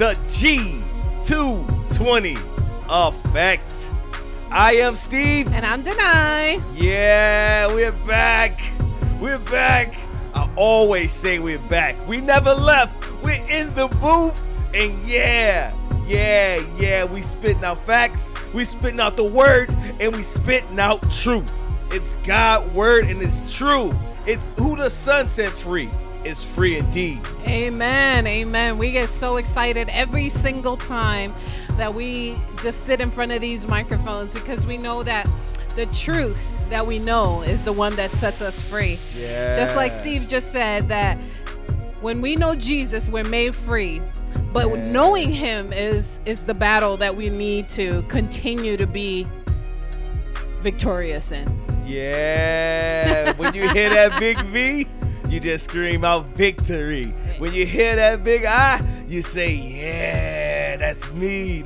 The G220 Effect. I am Steve. And I'm Denai. Yeah, we're back. We're back. I always say we're back. We never left. We're in the booth. And yeah, we spitting out facts. We spitting out the word. And we spitting out truth. It's God's word and it's true. It's who the sun set free. It's free indeed. Amen. Amen. We get so excited every single time that we just sit in front of these microphones because we know that the truth that we know is the one that sets us free. Yeah. Just like Steve just said, that when we know Jesus, we're made free. But knowing him is the battle that we need to continue to be victorious in. Yeah. When you hear that big V, you just scream out victory. When you hear that big I, you say, yeah, that's me.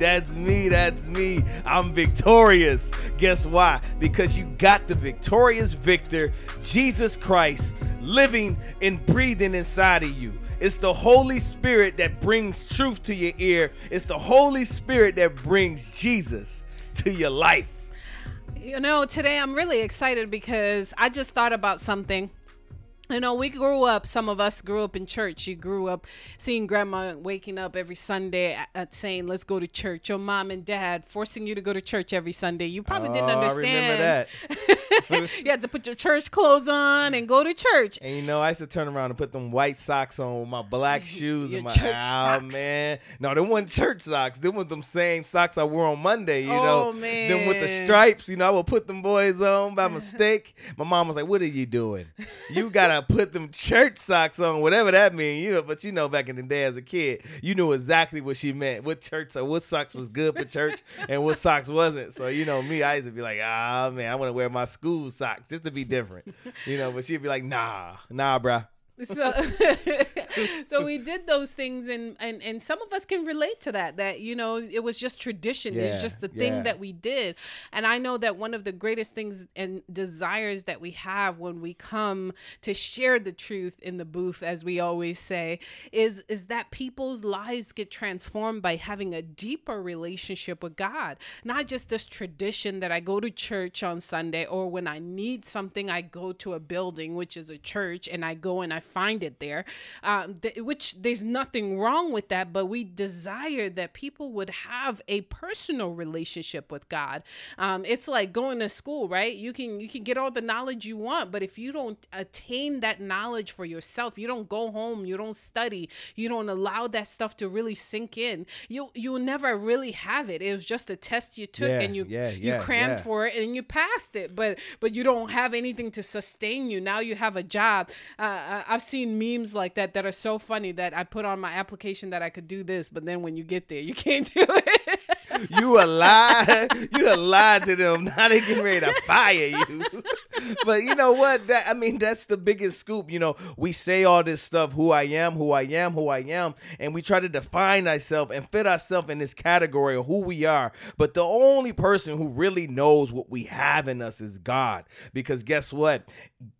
I'm victorious. Guess why? Because you got the victorious victor, Jesus Christ, living and breathing inside of you. It's the Holy Spirit that brings truth to your ear. It's the Holy Spirit that brings Jesus to your life. You know, today I'm really excited because I just thought about something. You know, we grew up, some of us grew up in church. You grew up seeing grandma waking up every Sunday at saying, let's go to church. Your mom and dad forcing you to go to church every Sunday. You probably didn't understand. I remember that. You had to put your church clothes on and go to church. And you know, I used to turn around and put them white socks on with my black shoes. Your and my church socks. Man. No, they weren't church socks. They were them same socks I wore on Monday, you know. Man. Them with the stripes, you know, I would put them boys on by mistake. My mom was like, what are you doing? You got to put them church socks on, whatever that means, you know. But you know, back in the day as a kid, you knew exactly what she meant, what church or what socks was good for church and what socks wasn't. So you know me, I used to be like, ah man, I want to wear my school socks just to be different, you know. But she'd be like, nah bruh. So we did those things, and some of us can relate to that, you know, it was just tradition. Yeah, it's just the thing that we did. And I know that one of the greatest things and desires that we have when we come to share the truth in the booth, as we always say, is that people's lives get transformed by having a deeper relationship with God. Not just this tradition that I go to church on Sunday, or when I need something, I go to a building, which is a church, and I go and I find it there, which there's nothing wrong with that, but we desire that people would have a personal relationship with God. It's like going to school, right? You can get all the knowledge you want, but if you don't attain that knowledge for yourself, you don't go home, you don't study, you don't allow that stuff to really sink in, you'll never really have it. It was just a test you took and you crammed for it and you passed it, but you don't have anything to sustain you. Now you have a job. I've seen memes like that are so funny, that I put on my application that I could do this, but then when you get there, you can't do it. You a lie. You done lied to them. Now they getting ready to fire you. But you know what? That's the biggest scoop. You know, we say all this stuff, who I am, and we try to define ourselves and fit ourselves in this category of who we are. But the only person who really knows what we have in us is God. Because guess what?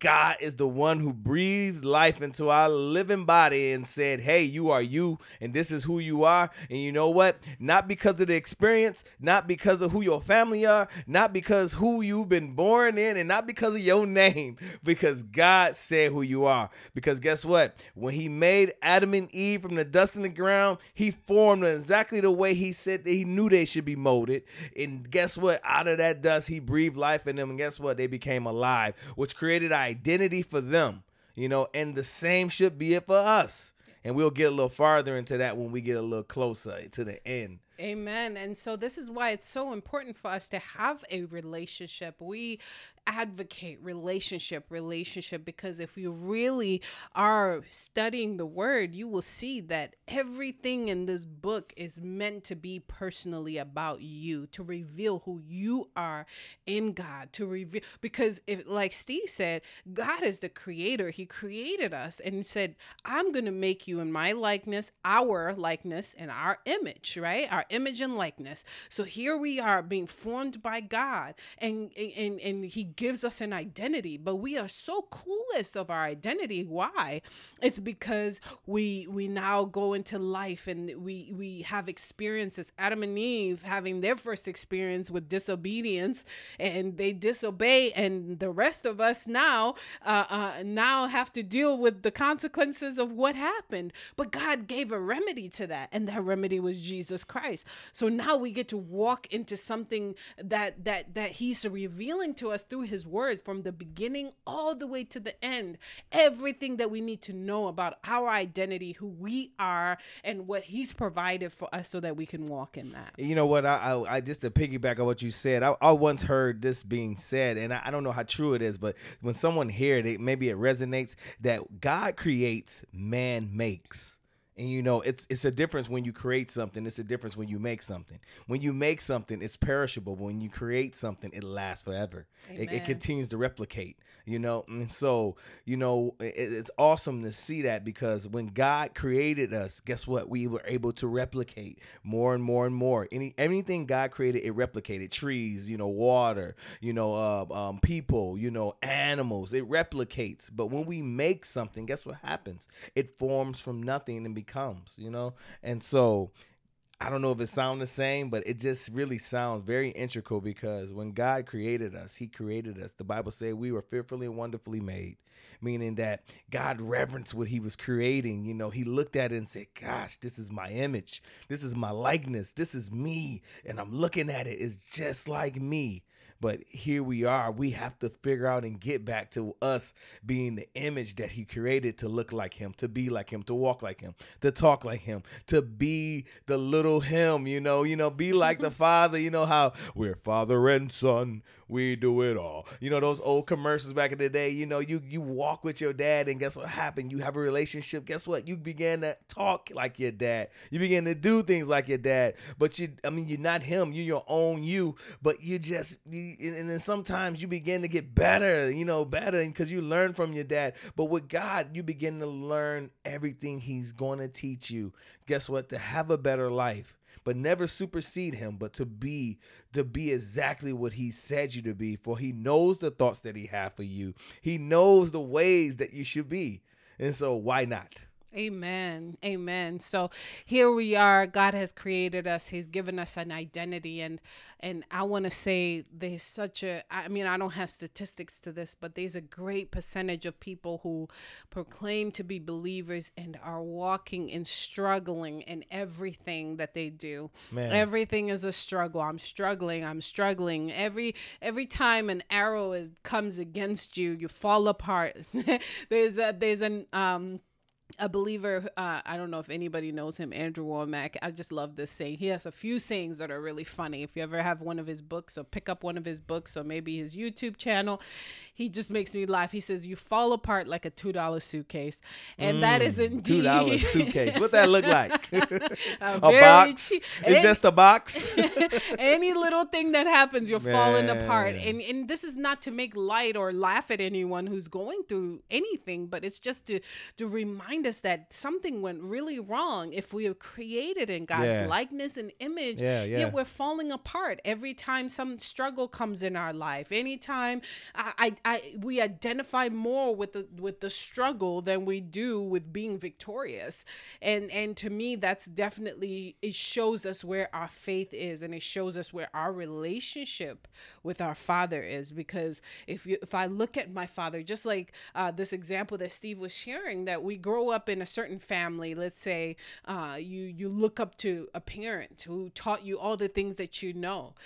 God is the one who breathed life into our living body and said, hey, you are you, and this is who you are. And you know what? Not because of the experience, not because of who your family are, not because who you've been born in, and not because of your name, because God said who you are. Because guess what? When he made Adam and Eve from the dust in the ground, he formed them exactly the way he said that he knew they should be molded. And guess what? Out of that dust, he breathed life in them. And guess what? They became alive, which created an identity for them, you know, and the same should be it for us. And we'll get a little farther into that when we get a little closer to the end. Amen. And so this is why it's so important for us to have a relationship. We advocate relationship, because if you really are studying the word, you will see that everything in this book is meant to be personally about you, to reveal who you are in God, to reveal, because if, like Steve said, God is the creator. He created us and said, I'm going to make you in my likeness, our likeness and our image, right? Our image and likeness. So here we are being formed by God, and he gives us an identity, but we are so clueless of our identity. Why? It's because we now go into life and we have experiences. Adam and Eve having their first experience with disobedience, and they disobey, and the rest of us now have to deal with the consequences of what happened. But God gave a remedy to that, and that remedy was Jesus Christ. So now we get to walk into something that he's revealing to us through his word from the beginning all the way to the end. Everything that we need to know about our identity, who we are, and what he's provided for us so that we can walk in that. You know what? I just to piggyback on what you said, I once heard this being said, and I don't know how true it is, but when someone hears it, maybe it resonates that God creates, man makes. And, you know, it's a difference when you create something. It's a difference when you make something. When you make something, it's perishable. When you create something, it lasts forever. It continues to replicate, you know. And so, you know, it's awesome to see that, because when God created us, guess what? We were able to replicate more and more and more. Anything God created, it replicated. Trees, you know, water, you know, people, you know, animals. It replicates. But when we make something, guess what happens? It forms from nothing and becomes, you know. And so I don't know if it sounds the same, but it just really sounds very integral, because when God created us, he created us. The Bible says we were fearfully and wonderfully made, meaning that God reverenced what he was creating. You know, he looked at it and said, gosh, this is my image. This is my likeness. This is me. And I'm looking at it. It's just like me. But here we are. We have to figure out and get back to us being the image that he created, to look like him, to be like him, to walk like him, to talk like him, to be the little him, you know, be like the Father. You know how we're father and son. We do it all. You know, those old commercials back in the day, you know, you walk with your dad, and guess what happened? You have a relationship. Guess what? You begin to talk like your dad. You begin to do things like your dad. But you're not him. You're your own you. But you just, and then sometimes you begin to get better, you know, better, because you learn from your dad. But with God, you begin to learn everything he's going to teach you. Guess what? To have a better life, but never supersede him, but to be exactly what he said you to be, for he knows the thoughts that he has for you. He knows the ways that you should be. And so why not? Amen. Amen. So here we are. God has created us. He's given us an identity. And I want to say there's I don't have statistics to this, but there's a great percentage of people who proclaim to be believers and are walking and struggling in everything that they do. Man. Everything is a struggle. I'm struggling. Every time an arrow comes against you, you fall apart. A believer, I don't know if anybody knows him, Andrew Wommack. I just love this saying. He has a few sayings that are really funny. If you ever have one of his books, or pick up one of his books, or maybe his YouTube channel, he just makes me laugh. He says, you fall apart like a $2 suitcase. And that is indeed. $2 suitcase. What that look like? A box? It's just a box? Any little thing that happens, you're falling apart. And this is not to make light or laugh at anyone who's going through anything, but it's just to remind us that something went really wrong. If we are created in God's likeness and image, yet we're falling apart every time some struggle comes in our life. Anytime we identify more with the struggle than we do with being victorious. And to me, that's definitely, it shows us where our faith is, and it shows us where our relationship with our Father is. Because if I look at my father, just like this example that Steve was sharing, that we grow up in a certain family, let's say you look up to a parent who taught you all the things that you know,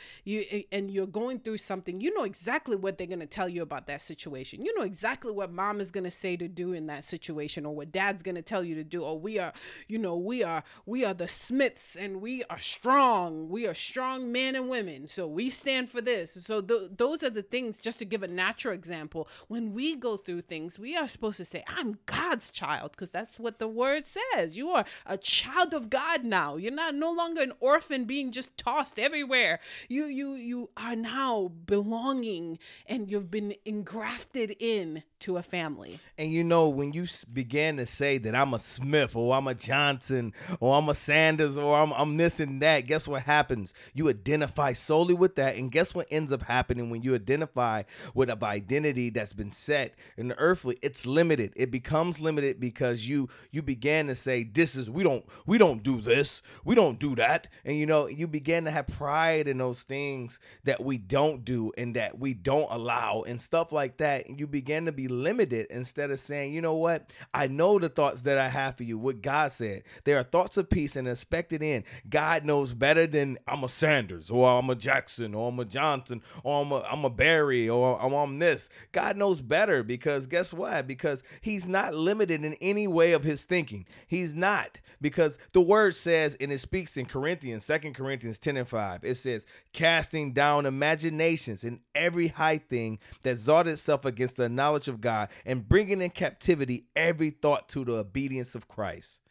and you're going through something, you know exactly what they're going to tell you about that situation. You know exactly what mom is going to say to do in that situation, or what dad's going to tell you to do, or we are the Smiths, and we are strong. We are strong men and women. So we stand for this. So those are the things, just to give a natural example. When we go through things, we are supposed to say, I'm God's child, because that's what the word says. You are a child of God now. You're not no longer an orphan being just tossed everywhere. You are now belonging, and you've been engrafted in to a family. And you know, when you began to say that I'm a Smith or I'm a Johnson or I'm a Sanders or I'm this and that, guess what happens? You identify solely with that. And guess what ends up happening when you identify with an identity that's been set in the earthly? It's limited. It becomes limited because you began to say, this is, we don't do this. We don't do that. And you know, you began to have pride in those things that we don't do and that we don't allow and stuff like that. And you began to be limited instead of saying, you know what, I know the thoughts that I have for you, what God said. There are thoughts of peace and expected end. God knows better than I'm a Sanders or I'm a Jackson or I'm a Johnson or I'm a Barry or I'm this. God knows better because guess what? Because he's not limited in any way of his thinking. He's not, because the word says, and it speaks in Corinthians, 2 Corinthians 10:5, it says, casting down imaginations and every high thing that exalted itself against the knowledge of God, and bringing in captivity every thought to the obedience of Christ.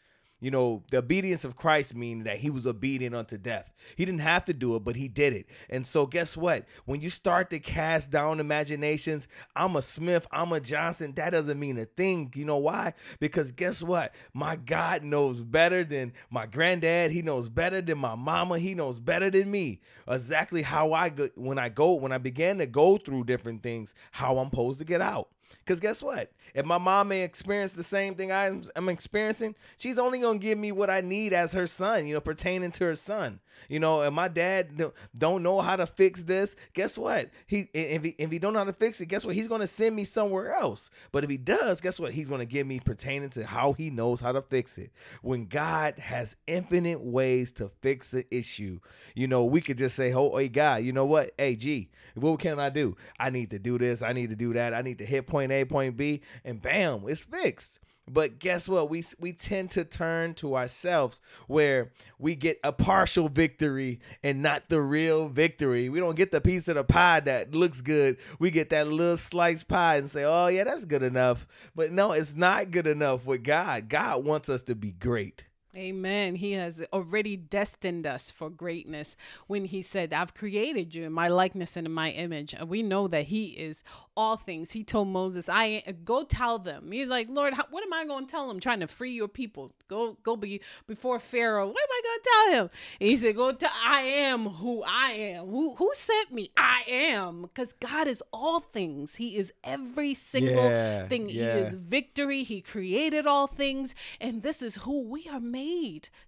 You know, the obedience of Christ meaning that he was obedient unto death. He didn't have to do it, but he did it. And so guess what? When you start to cast down imaginations, I'm a Smith, I'm a Johnson, that doesn't mean a thing. You know why? Because guess what? My God knows better than my granddad. He knows better than my mama. He knows better than me. Exactly how when I began to go through different things, how I'm supposed to get out. Because guess what? If my mom may experience the same thing I'm experiencing, she's only going to give me what I need as her son, you know, pertaining to her son. You know, and my dad don't know how to fix this. Guess what? If he don't know how to fix it, guess what? He's going to send me somewhere else. But if he does, guess what? He's going to give me pertaining to how he knows how to fix it. When God has infinite ways to fix an issue, you know, we could just say, oh, hey, God, you know what? Hey, G, what can I do? I need to do this. I need to do that. I need to hit point A, point B, and bam, it's fixed. But guess what? We tend to turn to ourselves where we get a partial victory and not the real victory. We don't get the piece of the pie that looks good. We get that little sliced pie and say, oh, yeah, that's good enough. But no, it's not good enough with God. God wants us to be great. Amen. He has already destined us for greatness when he said, I've created you in my likeness and in my image. And we know that he is all things. He told Moses, I go tell them. He's like, Lord, what am I going to tell them? Trying to free your people. Go be before Pharaoh. What am I going to tell him? And he said, go tell, I am who I am. Who sent me? I am. Because God is all things. He is every single thing. Yeah. He is victory. He created all things. And this is who we are made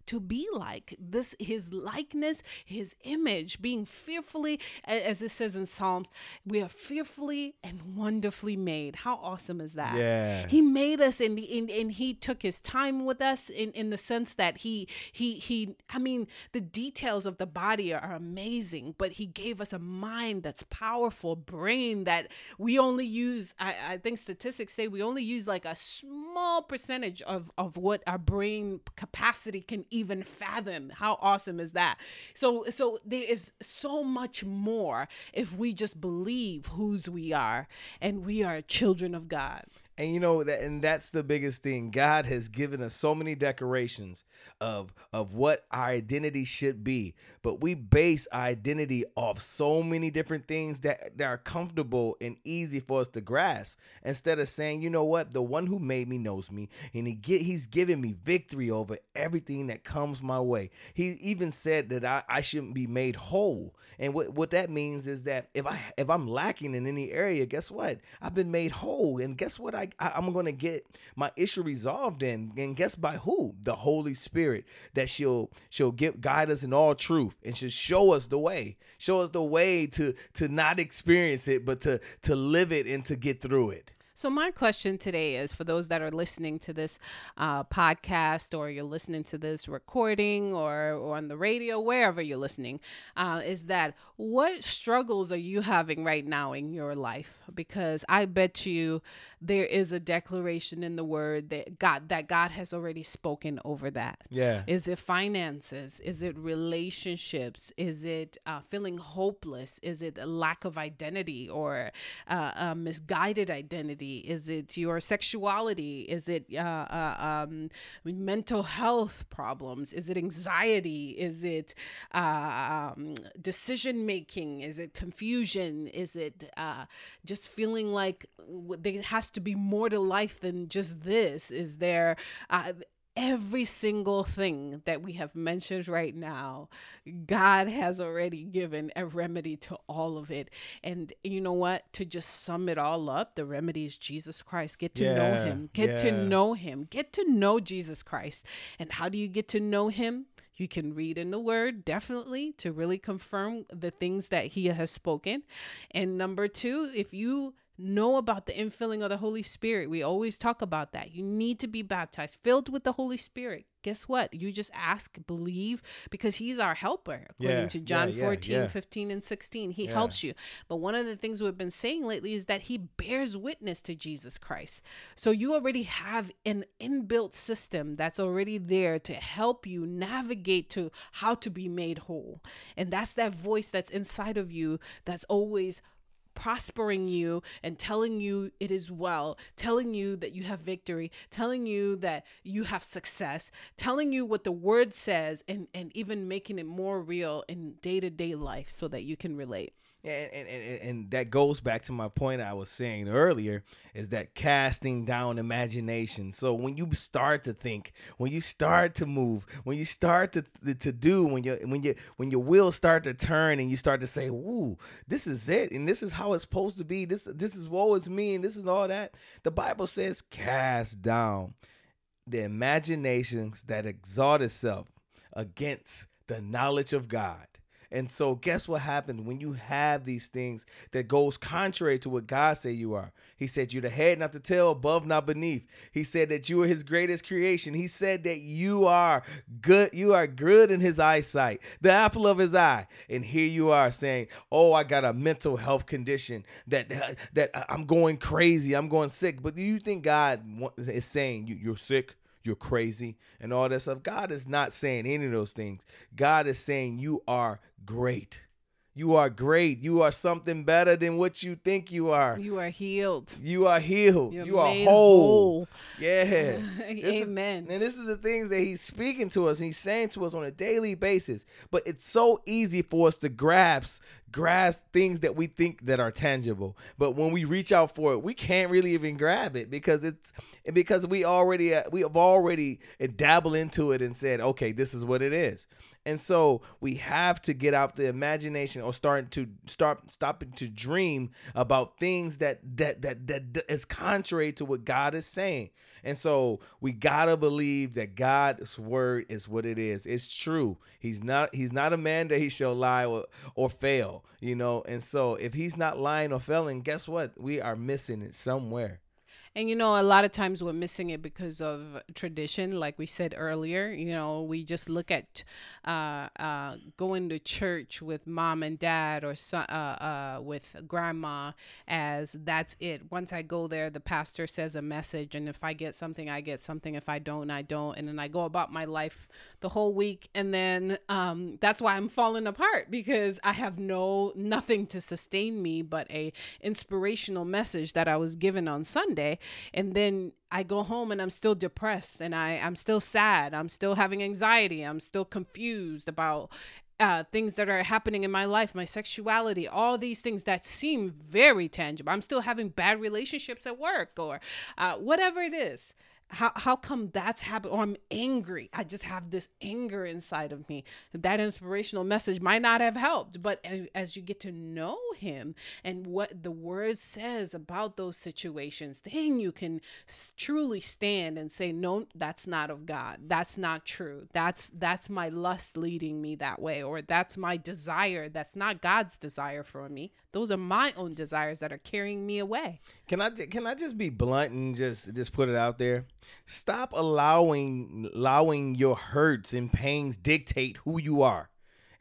to be like, this, his likeness, his image, being fearfully, as it says in Psalms, we are fearfully and wonderfully made. How awesome is that? Yeah. He made us and he took his time with us in the sense that he, I mean, the details of the body are amazing, but he gave us a mind that's powerful, brain that we only use. I think statistics say we only use like a small percentage of what our brain capacity can even fathom. How awesome is that? So there is so much more if we just believe whose we are, and we are children of God. And you know that, and that's the biggest thing. God has given us so many decorations of what our identity should be, but we base our identity off so many different things that are comfortable and easy for us to grasp. Instead of saying, you know what, the one who made me knows me, and he's given me victory over everything that comes my way. He even said that I shouldn't be made whole, and what that means is that if I'm lacking in any area, guess what, I've been made whole, and guess what, I'm going to get my issue resolved in. And guess by who? The Holy Spirit, that she'll guide us in all truth, and she'll show us the way. Show us the way to not experience it, but to live it and to get through it. So my question today is for those that are listening to this podcast, or you're listening to this recording or on the radio, wherever you're listening, is that what struggles are you having right now in your life? Because I bet you there is a declaration in the word that God has already spoken over that. Yeah. Is it finances? Is it relationships? Is it feeling hopeless? Is it a lack of identity or a misguided identity? body? Is it your sexuality? Is it mental health problems? Is it anxiety? Is it decision making? Is it confusion? Is it just feeling like there has to be more to life than just this? Is there every single thing that we have mentioned right now, God has already given a remedy to all of it. And you know what? To just sum it all up, the remedy is Jesus Christ. Get to know him. Get to know Jesus Christ. And how do you get to know him? You can read in the Word, definitely, to really confirm the things that he has spoken. And number two, if you know about the infilling of the Holy Spirit. We always talk about that. You need to be baptized, filled with the Holy Spirit. Guess what? You just ask, believe, because he's our helper, according to John 14, 15, and 16. He helps you. But one of the things we've been saying lately is that he bears witness to Jesus Christ. So you already have an inbuilt system that's already there to help you navigate to how to be made whole. And that's that voice that's inside of you that's always prospering you and telling you it is well, telling you that you have victory, telling you that you have success, telling you what the Word says, and even making it more real in day-to-day life so that you can relate. And that goes back to my point I was saying earlier, is that casting down imagination. So when you start to think, when you start to move, when you start to do, when your will start to turn and you start to say, "Ooh, this is it, and this is how it's supposed to be. This is woe is me, and this is all that." The Bible says, "Cast down the imaginations that exalt itself against the knowledge of God." And so guess what happens when you have these things that goes contrary to what God said you are? He said you're the head, not the tail, above, not beneath. He said that you are his greatest creation. He said that you are good. You are good in his eyesight, the apple of his eye. And here you are saying, "Oh, I got a mental health condition that I'm going crazy. I'm going sick." But do you think God is saying you're sick? You're crazy and all that stuff. God is not saying any of those things. God is saying you are great. You are great. You are something better than what you think you are. You are healed. You are healed. You are whole. Yeah. Amen. And this is the things that he's speaking to us. And he's saying to us on a daily basis. But it's so easy for us to grasp things that we think that are tangible. But when we reach out for it, we can't really even grab it because we have already dabbled into it and said, "Okay, this is what it is." And so we have to get out the imagination or stopping to dream about things that is contrary to what God is saying. And so we got to believe that God's word is what it is. It's true. He's not a man that he shall lie or fail, you know. And so if he's not lying or failing, guess what? We are missing it somewhere. And, you know, a lot of times we're missing it because of tradition. Like we said earlier, you know, we just look at going to church with mom and dad or with grandma as that's it. Once I go there, the pastor says a message. And if I get something, I get something. If I don't, I don't. And then I go about my life the whole week. And then that's why I'm falling apart, because I have nothing to sustain me but a inspirational message that I was given on Sunday. And then I go home and I'm still depressed, and I'm still sad. I'm still having anxiety. I'm still confused about things that are happening in my life, my sexuality, all these things that seem very tangible. I'm still having bad relationships at work or whatever it is. How come that's happened? Or I'm angry. I just have this anger inside of me. That inspirational message might not have helped, but as you get to know him and what the word says about those situations, then you can truly stand and say, "No, that's not of God. That's not true. That's my lust leading me that way, or that's my desire. That's not God's desire for me. Those are my own desires that are carrying me away." Can I just be blunt and just put it out there? Stop allowing your hurts and pains dictate who you are.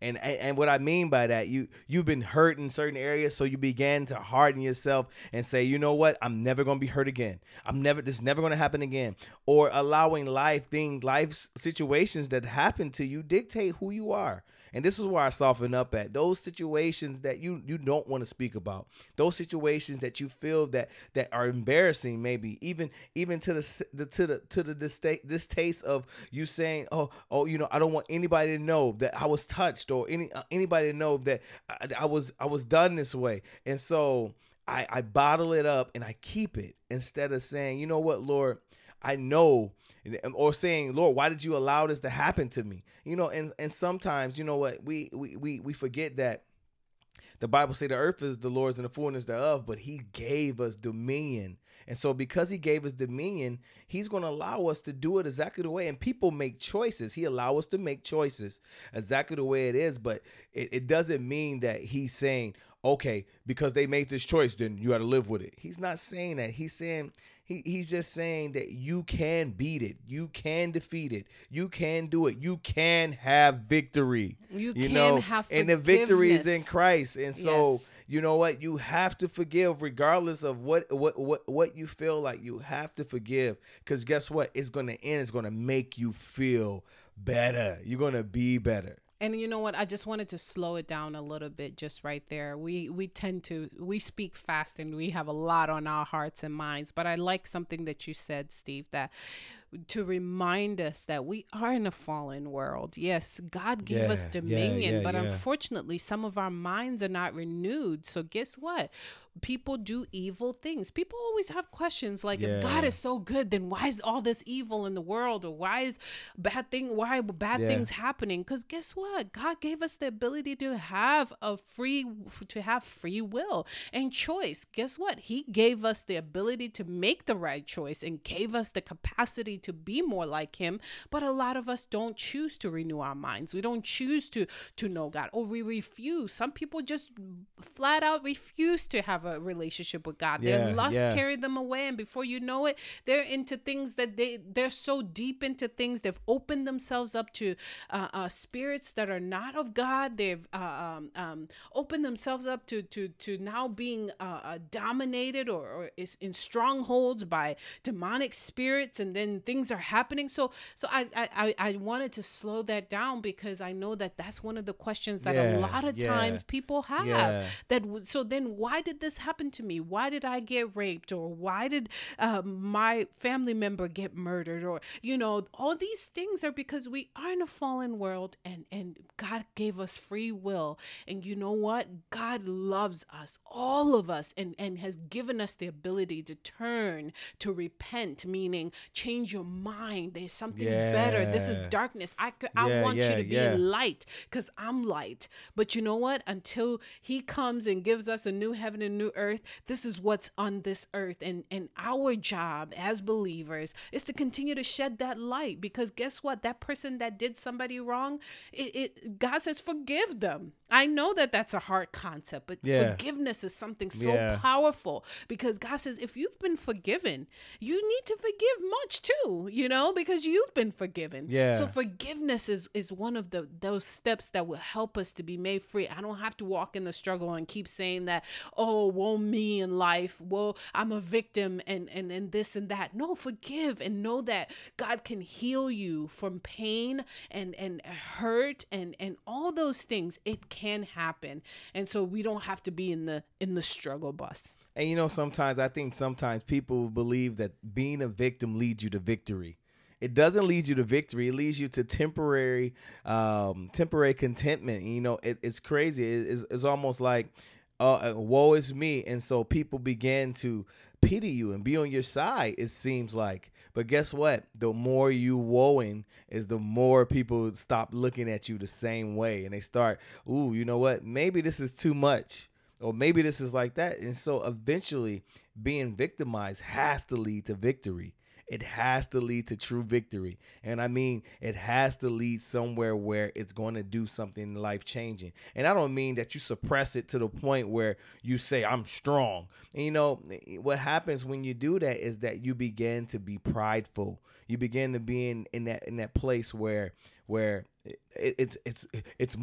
And what I mean by that, you've been hurt in certain areas, so you began to harden yourself and say, "You know what? I'm never going to be hurt again. This is never going to happen again." Or allowing life situations that happen to you dictate who you are. And this is where I soften up at those situations that you don't want to speak about, those situations that you feel that are embarrassing, maybe even to the distaste of you saying, oh, you know, I don't want anybody to know that I was touched, or anybody to know that I was done this way. And so I bottle it up and I keep it, instead of saying, you know what, Lord, I know, or saying, Lord, why did you allow this to happen to me? You know, and sometimes, you know what, we forget that the Bible say the earth is the Lord's and the fullness thereof, but he gave us dominion. And so because he gave us dominion, he's going to allow us to do it exactly the way. And people make choices. He allow us to make choices exactly the way it is. But it doesn't mean that he's saying, okay, because they made this choice, then you got to live with it. He's not saying that. He's saying, he's just saying that you can beat it. You can defeat it. You can do it. You can have victory. You can have forgiveness. And the victory is in Christ. And so, yes. You know what? You have to forgive regardless of what you feel like. You have to forgive, because guess what? It's going to end. It's going to make you feel better. You're going to be better. And you know what? I just wanted to slow it down a little bit just right there. We speak fast, and we have a lot on our hearts and minds. But I like something that you said, Steve, that to remind us that we are in a fallen world. Yes, God gave us dominion, but unfortunately, some of our minds are not renewed. So guess what? People do evil things. People always have questions like, if God is so good, then why is all this evil in the world? Or why are bad things happening? Because guess what? God gave us the ability to have free will and choice. Guess what? He gave us the ability to make the right choice and gave us the capacity to be more like him. But a lot of us don't choose to renew our minds. We don't choose to know God, or we refuse. Some people just flat out refuse to have a relationship with God. Their lust carried them away, and before you know it, they're into things that they're so deep into things. They've opened themselves up to spirits that are not of God. They've opened themselves up to now being dominated or is in strongholds by demonic spirits, and then things are happening. So I wanted to slow that down, because I know that that's one of the questions that a lot of times people have. So then, why did this happen to me? Why did I get raped? Or why did my family member get murdered? Or, you know, all these things are because we are in a fallen world, and God gave us free will. And you know what? God loves us, all of us, and has given us the ability to turn, to repent, meaning change your mind. There's something better. This is darkness. I want you to be light, because I'm light. But you know what? Until he comes and gives us a new heaven and new earth, this is what's on this earth. And our job as believers is to continue to shed that light, because guess what? That person that did somebody wrong, God says, forgive them. I know that that's a hard concept, but forgiveness is something so powerful, because God says, if you've been forgiven, you need to forgive much too, you know, because you've been forgiven. Yeah. So forgiveness is one of those steps that will help us to be made free. I don't have to walk in the struggle and keep saying that, oh, woe me in life. Woe, I'm a victim and this and that. No, forgive and know that God can heal you from pain and hurt and all those things. It can happen. And so we don't have to be in the struggle bus. And you know, I think sometimes people believe that being a victim leads you to victory. It doesn't lead you to victory. It leads you to temporary contentment. You know, it's crazy. It's almost like, woe is me. And so people begin to pity you and be on your side, it seems like. But guess what? The more you woeing is the more people stop looking at you the same way. And they start, ooh, you know what? Maybe this is too much. Or maybe this is like that. And so eventually being victimized has to lead to victory. It has to lead to true victory. And I mean, it has to lead somewhere where it's going to do something life-changing. And I don't mean that you suppress it to the point where you say, I'm strong. And you know, what happens when you do that is that you begin to be prideful. You begin to be in that place where it's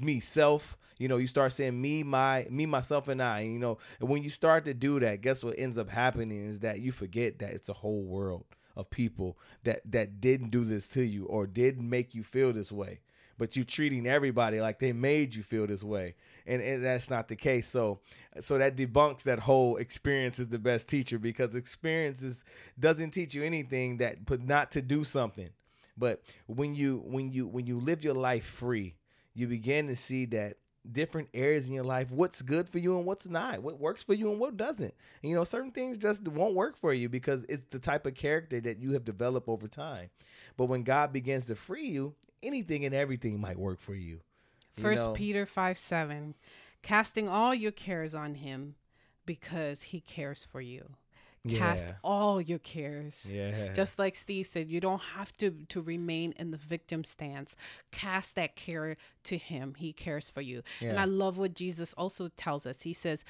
me, self. You know, you start saying me, myself, and I. And, you know, when you start to do that, guess what ends up happening is that you forget that it's a whole world of people that didn't do this to you or didn't make you feel this way. but you're treating everybody like they made you feel this way. And that's not the case. So that debunks that whole experience is the best teacher, because experiences doesn't teach you anything that but not to do something. But when you live your life free, you begin to see that different areas in your life, what's good for you and what's not, what works for you and what doesn't. And, you know, certain things just won't work for you because it's the type of character that you have developed over time. But when God begins to free you, anything and everything might work for you. 1 Peter 5:7, casting all your cares on him because he cares for you. Cast all your cares. Yeah. Just like Steve said, you don't have to remain in the victim stance. Cast that care to him. He cares for you. Yeah. And I love what Jesus also tells us. He says,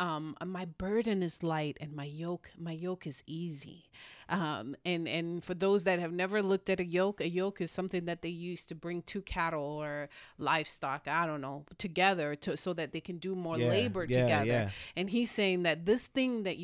my burden is light and my yoke is easy. And for those that have never looked at a yoke is something that they use to bring two cattle or livestock, I don't know, together so that they can do more labor together. Yeah. And he's saying that this thing that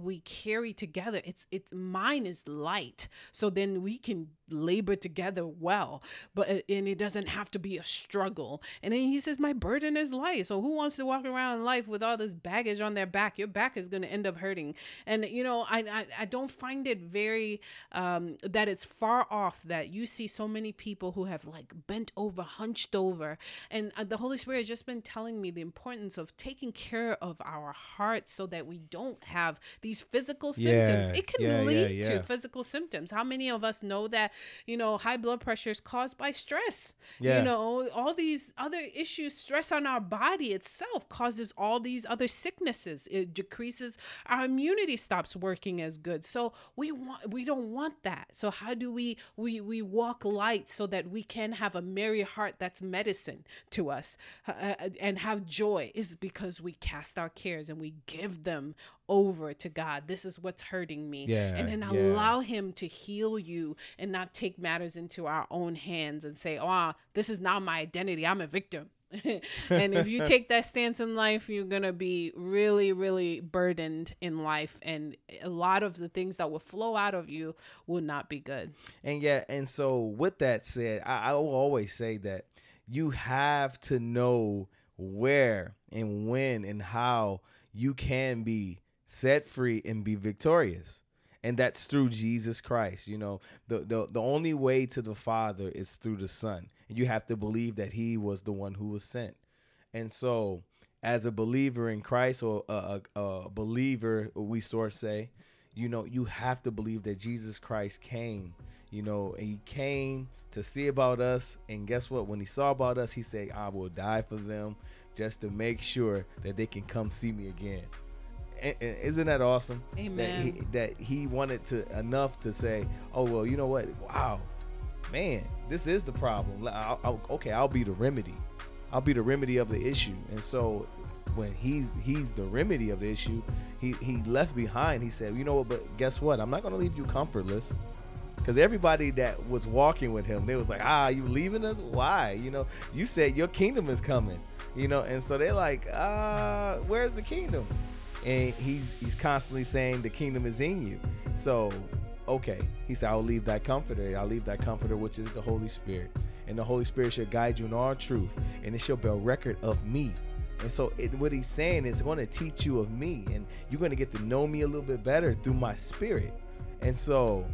we carry together, it's mine is light. So then we can labor together well, and it doesn't have to be a struggle. And then he says, my burden is light. So who wants to walk around in life with all this baggage on their back? Your back is going to end up hurting. And, you know, I don't find it very, that it's far off that you see so many people who have like bent over, hunched over. And the Holy Spirit has just been telling me the importance of taking care of our hearts so that we don't have these physical symptoms. It can lead to physical symptoms. How many of us know that, you know, high blood pressure is caused by stress? Yeah. You know, all these other issues, stress on our body itself causes all these other sicknesses. It decreases our immunity, stops working as good. So we don't want that. So how do we walk light so that we can have a merry heart? That's medicine to us, and have joy is because we cast our cares and we give them over to God. This is what's hurting me. Yeah, and then allow him to heal you and not take matters into our own hands and say, this is not my identity. I'm a victim. And if you take that stance in life, you're going to be really, really burdened in life. And a lot of the things that will flow out of you will not be good. And so with that said, I will always say that you have to know where and when and how you can be set free and be victorious. And that's through Jesus Christ. You know, the only way to the Father is through the Son. And you have to believe that he was the one who was sent. And so as a believer in Christ, or a believer, we sort of say, you know, you have to believe that Jesus Christ came, you know, and he came to see about us. And guess what? When he saw about us, he said, I will die for them just to make sure that they can come see me again. And isn't that awesome? Amen. That he wanted to enough to say, oh, well, you know what? Wow, man, this is the problem. I'll be the remedy. I'll be the remedy of the issue. And so when he's the remedy of the issue, he left behind. He said, you know what? But guess what? I'm not going to leave you comfortless. Because everybody that was walking with him, they was like, you leaving us? Why? You know, you said your kingdom is coming, you know? And so they're like, where's the kingdom? And he's constantly saying the kingdom is in you. So, okay. He said, I'll leave that comforter. I'll leave that comforter, which is the Holy Spirit. And the Holy Spirit shall guide you in all truth. And it shall bear record of me. And so what he's saying is going to teach you of me. And you're going to get to know me a little bit better through my spirit. And so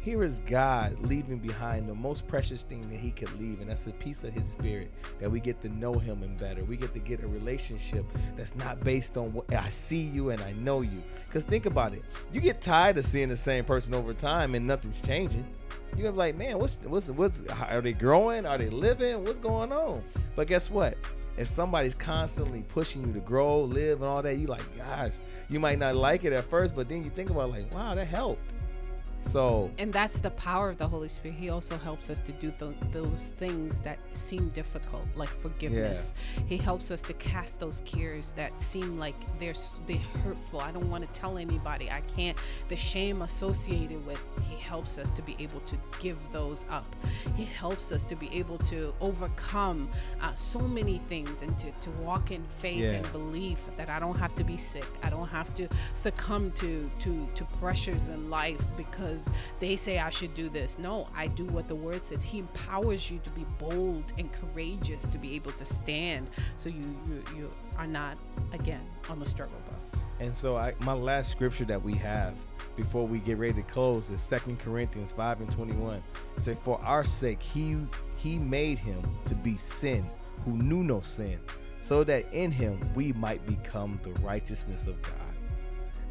here is God leaving behind the most precious thing that he could leave. And that's a piece of his spirit that we get to know him and better. We get to get a relationship that's not based on what I see you and I know you. Because think about it. You get tired of seeing the same person over time and nothing's changing. You're like, man, are they growing? Are they living? What's going on? But guess what? If somebody's constantly pushing you to grow, live, and all that, you like, gosh, you might not like it at first, but then you think about it, like, wow, that helped. So, and that's the power of the Holy Spirit. He also helps us to do those things that seem difficult, like forgiveness. He helps us to cast those cares that seem like they're hurtful. I don't want to tell anybody. I can't. The shame associated with. He helps us to be able to give those up. He helps us to be able to overcome so many things and to walk in faith and belief that I don't have to be sick. I don't have to succumb to pressures in life because because they say I should do this. No, I do what the word says. He empowers you to be bold and courageous, to be able to stand, so you are not, again, on the struggle bus. And so my last scripture that we have before we get ready to close is 2 Corinthians 5:21. It says, for our sake, he made him to be sin who knew no sin, so that in him we might become the righteousness of God.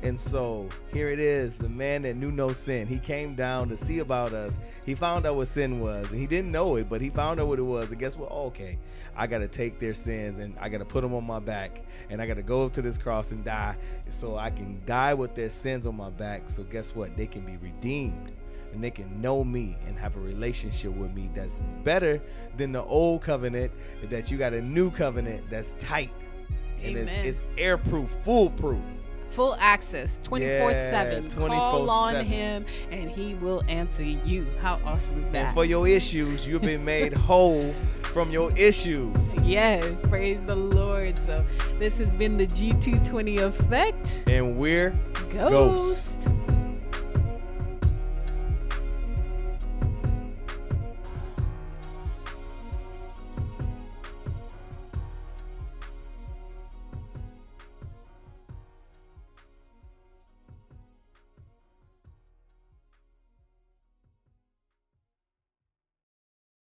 And so here it is, the man that knew no sin. He came down to see about us. He found out what sin was, and he didn't know it, but he found out what it was. And guess what? Oh, okay, I got to take their sins, and I got to put them on my back, and I got to go up to this cross and die, so I can die with their sins on my back. So guess what? They can be redeemed, and they can know me and have a relationship with me that's better than the old covenant, that you got a new covenant that's tight. Amen. And it's airproof, foolproof. Full access, 24/7. Call on him and he will answer you. How awesome is that? And for your issues, you've been made whole from your issues. Yes, praise the Lord. So this has been the G220 Effect. And we're Ghost.